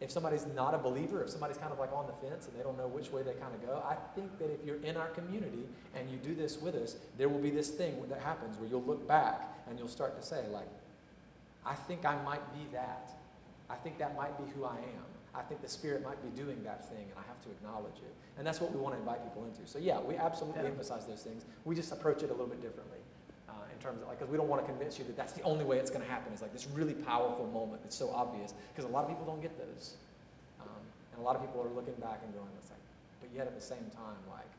if somebody's not a believer, if somebody's kind of like on the fence and they don't know which way they kind of go, I think that if you're in our community and you do this with us, there will be this thing that happens where you'll look back and you'll start to say like, I think I might be that. I think that might be who I am. I think the Spirit might be doing that thing, and I have to acknowledge it. And that's what we want to invite people into. So yeah, we absolutely yeah. emphasize those things. We just approach it a little bit differently uh, in terms of like, because we don't want to convince you that that's the only way it's going to happen. It's like this really powerful moment that's so obvious because a lot of people don't get those. Um, and a lot of people are looking back and going, it's like, but yet at the same time, like,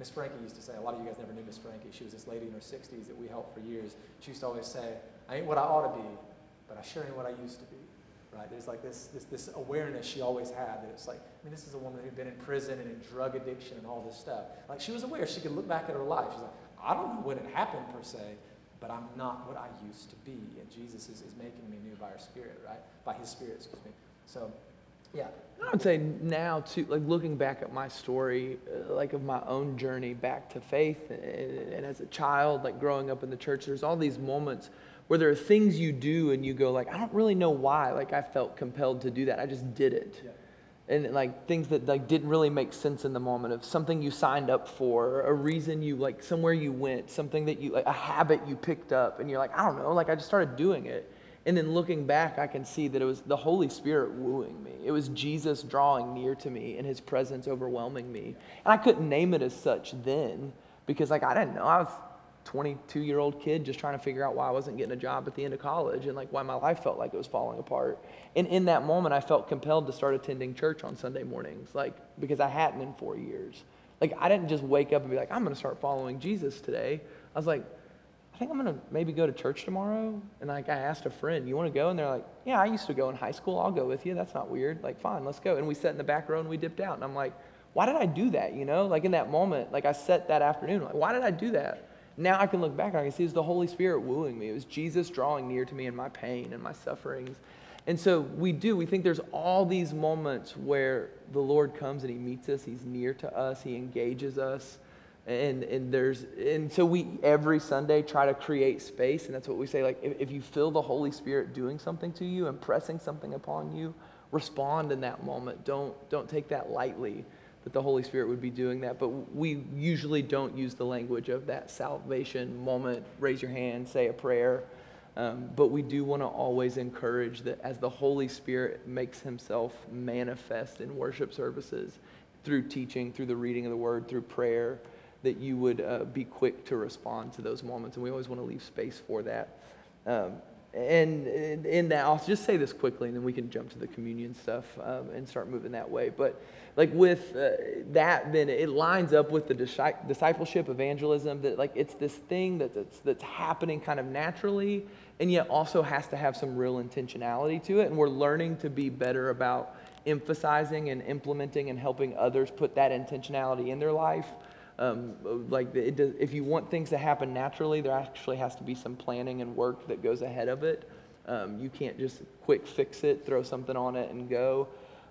Miss Frankie used to say, a lot of you guys never knew Miss Frankie. She was this lady in her sixties that we helped for years. She used to always say, I ain't what I ought to be, but I sure ain't what I used to be. Right? There's like this, this this awareness she always had that it's like, I mean, this is a woman who'd been in prison and in drug addiction and all this stuff. Like she was aware, she could look back at her life. She's like, I don't know when it happened per se, but I'm not what I used to be. And Jesus is, is making me new by our Spirit, right? By his Spirit, excuse me. So, yeah. I would say now too, like looking back at my story, like of my own journey back to faith and, and as a child, like growing up in the church, there's all these moments where there are things you do and you go like, I don't really know why, like I felt compelled to do that. I just did it. Yeah. And like things that like didn't really make sense in the moment of something you signed up for, a reason you like somewhere you went, something that you, like a habit you picked up and you're like, I don't know, like I just started doing it. And then looking back, I can see that it was the Holy Spirit wooing me. It was Jesus drawing near to me and his presence overwhelming me. And I couldn't name it as such then because like, I didn't know. I was twenty-two-year-old kid just trying to figure out why I wasn't getting a job at the end of college and like why my life felt like it was falling apart. And in that moment, I felt compelled to start attending church on Sunday mornings, like because I hadn't in four years. Like I didn't just wake up and be like, I'm going to start following Jesus today. I was like, I think I'm going to maybe go to church tomorrow. And like I asked a friend, you want to go? And they're like, yeah, I used to go in high school. I'll go with you. That's not weird. Like, fine, let's go. And we sat in the back row and we dipped out. And I'm like, why did I do that? You know, like in that moment, like I sat that afternoon, like, why did I do that? Now I can look back and I can see it was the Holy Spirit wooing me. It was Jesus drawing near to me in my pain and my sufferings. And so we do. We think there's all these moments where the Lord comes and he meets us. He's near to us. He engages us. And and there's and so we every Sunday try to create space. And that's what we say, like, if, if you feel the Holy Spirit doing something to you, impressing something upon you, respond in that moment. Don't don't take that lightly, that the Holy Spirit would be doing that. But we usually don't use the language of that salvation moment, raise your hand, say a prayer. Um, but we do want to always encourage that as the Holy Spirit makes himself manifest in worship services, through teaching, through the reading of the word, through prayer, that you would uh, be quick to respond to those moments. And we always want to leave space for that. Um, And in that, I'll just say this quickly, and then we can jump to the communion stuff um, and start moving that way. But like with uh, that, then it lines up with the discipleship, evangelism. That like it's this thing that that's, that's happening kind of naturally, and yet also has to have some real intentionality to it. And we're learning to be better about emphasizing and implementing and helping others put that intentionality in their life. Um, like it does, if you want things to happen naturally, there actually has to be some planning and work that goes ahead of it. Um, you can't just quick fix it, throw something on it, and go.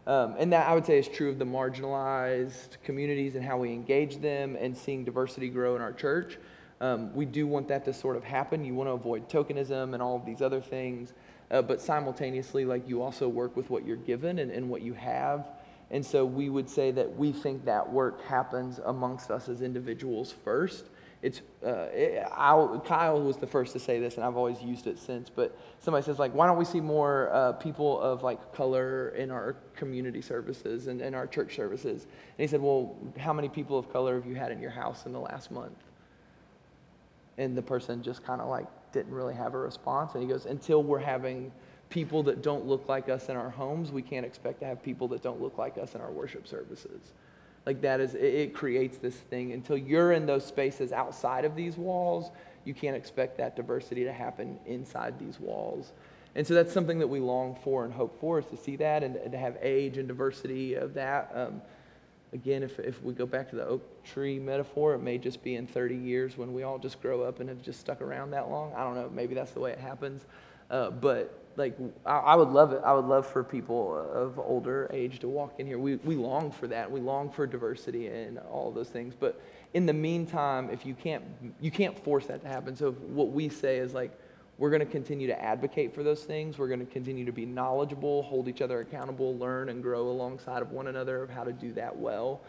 Um, and that I would say is true of the marginalized communities and how we engage them, and seeing diversity grow in our church. Um, we do want that to sort of happen. You want to avoid tokenism and all of these other things, uh, but simultaneously, like you also work with what you're given and, and what you have. And so we would say that we think that work happens amongst us as individuals first. It's uh, it, I, Kyle was the first to say this, and I've always used it since. But somebody says, like, why don't we see more uh, people of like color in our community services and in our church services? And he said, well, how many people of color have you had in your house in the last month? And the person just kind of like didn't really have a response. And he goes, until we're having people that don't look like us in our homes, we can't expect to have people that don't look like us in our worship services. Like that is, it, it creates this thing. Until you're in those spaces outside of these walls, you can't expect that diversity to happen inside these walls. And so that's something that we long for and hope for, is to see that and, and to have age and diversity of that. Um, again, if, if we go back to the oak tree metaphor, it may just be in thirty years when we all just grow up and have just stuck around that long. I don't know, maybe that's the way it happens. Uh, but Like I would love it. I would love for people of older age to walk in here. We we long for that. We long for diversity and all those things. But in the meantime, if you can't you can't force that to happen. So what we say is like we're going to continue to advocate for those things. We're going to continue to be knowledgeable, hold each other accountable, learn and grow alongside of one another of how to do that well.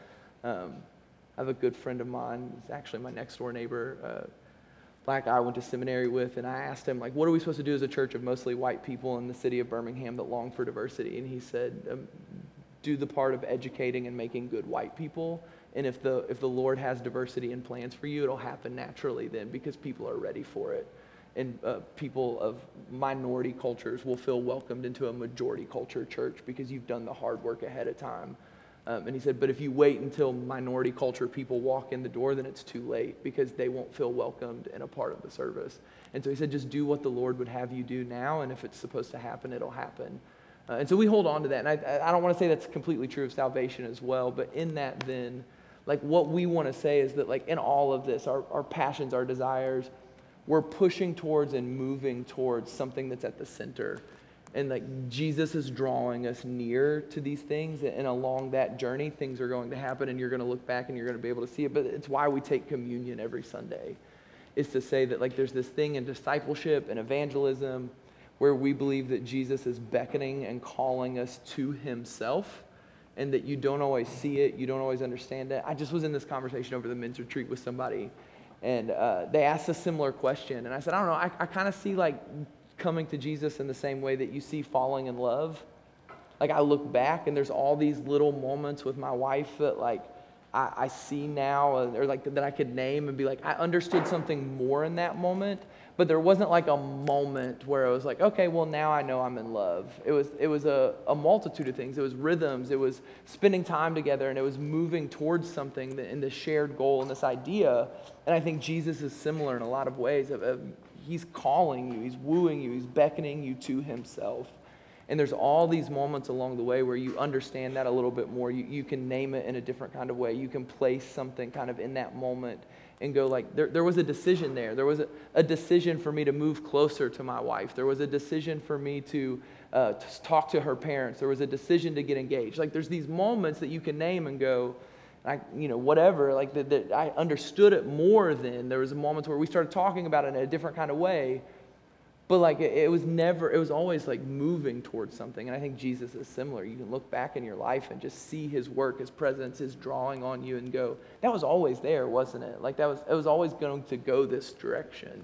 Um, I have a good friend of mine. He's actually my next door neighbor. Uh, Black guy I went to seminary with, and I asked him, like, what are we supposed to do as a church of mostly white people in the city of Birmingham that long for diversity? And he said, um, do the part of educating and making good white people. And if the if the Lord has diversity and plans for you, it'll happen naturally then, because people are ready for it. And uh, people of minority cultures will feel welcomed into a majority culture church because you've done the hard work ahead of time. Um, and he said, but if you wait until minority culture people walk in the door, then it's too late, because they won't feel welcomed and a part of the service. And so he said, just do what the Lord would have you do now, and if it's supposed to happen, it'll happen. Uh, and so we hold on to that. And I, I don't want to say that's completely true of salvation as well, but in that then, like what we want to say is that like in all of this, our, our passions, our desires, we're pushing towards and moving towards something that's at the center. And like Jesus is drawing us near to these things, and along that journey, things are going to happen, and you're going to look back and you're going to be able to see it. But it's why we take communion every Sunday, is to say that like there's this thing in discipleship and evangelism where we believe that Jesus is beckoning and calling us to himself, and that you don't always see it, you don't always understand it. I just was in this conversation over the men's retreat with somebody, and uh, they asked a similar question, and I said, I don't know, I, I kind of see like coming to Jesus in the same way that you see falling in love. Like I look back and there's all these little moments with my wife that like I, I see now, or like that I could name and be like, I understood something more in that moment, but there wasn't like a moment where I was like, okay, well now I know I'm in love. It was it was a, a multitude of things. It was rhythms, it was spending time together, and it was moving towards something that, in this shared goal and this idea. And I think Jesus is similar in a lot of ways of, of He's calling you, he's wooing you, he's beckoning you to himself. And there's all these moments along the way where you understand that a little bit more. You, you can name it in a different kind of way. You can place something kind of in that moment and go like, there, there was a decision there. There was a, a decision for me to move closer to my wife. There was a decision for me to, uh, to talk to her parents. There was a decision to get engaged. Like there's these moments that you can name and go, I, you know, whatever, like the, the, I understood it more then. There was moments where we started talking about it in a different kind of way, but like it, it was never, it was always like moving towards something. And I think Jesus is similar. You can look back in your life and just see his work, his presence, his drawing on you and go, that was always there, wasn't it? Like that was, it was always going to go this direction.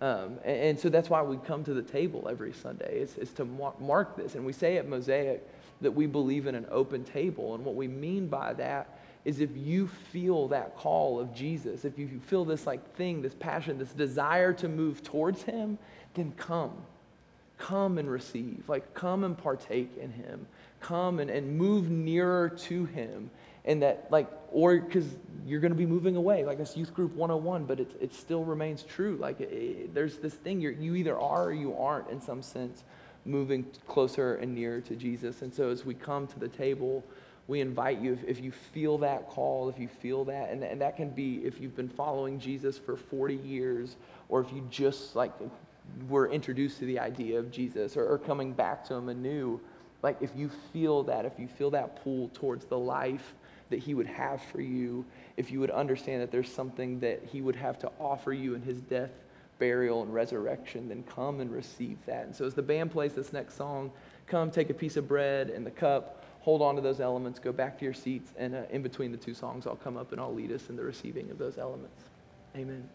Um, and, and so that's why we come to the table every Sunday, is, is to mar- mark this. And we say at Mosaic that we believe in an open table. And what we mean by that is if you feel that call of Jesus, if you feel this like thing, this passion, this desire to move towards him, then come. Come and receive. Like, come and partake in him. Come and, and move nearer to him. And that, like, or because you're going to be moving away. Like, that's Youth Group one oh one, but it, it still remains true. Like, it, it, there's this thing, you're, you either are or you aren't, in some sense, moving closer and nearer to Jesus. And so as we come to the table, we invite you, if, if you feel that call, if you feel that, and, and that can be if you've been following Jesus for forty years, or if you just, like, were introduced to the idea of Jesus, or, or coming back to him anew. Like, if you feel that, if you feel that pull towards the life that he would have for you, if you would understand that there's something that he would have to offer you in his death, burial, and resurrection, then come and receive that. And so as the band plays this next song, come take a piece of bread and the cup, hold on to those elements, go back to your seats, and uh, in between the two songs, I'll come up and I'll lead us in the receiving of those elements. Amen.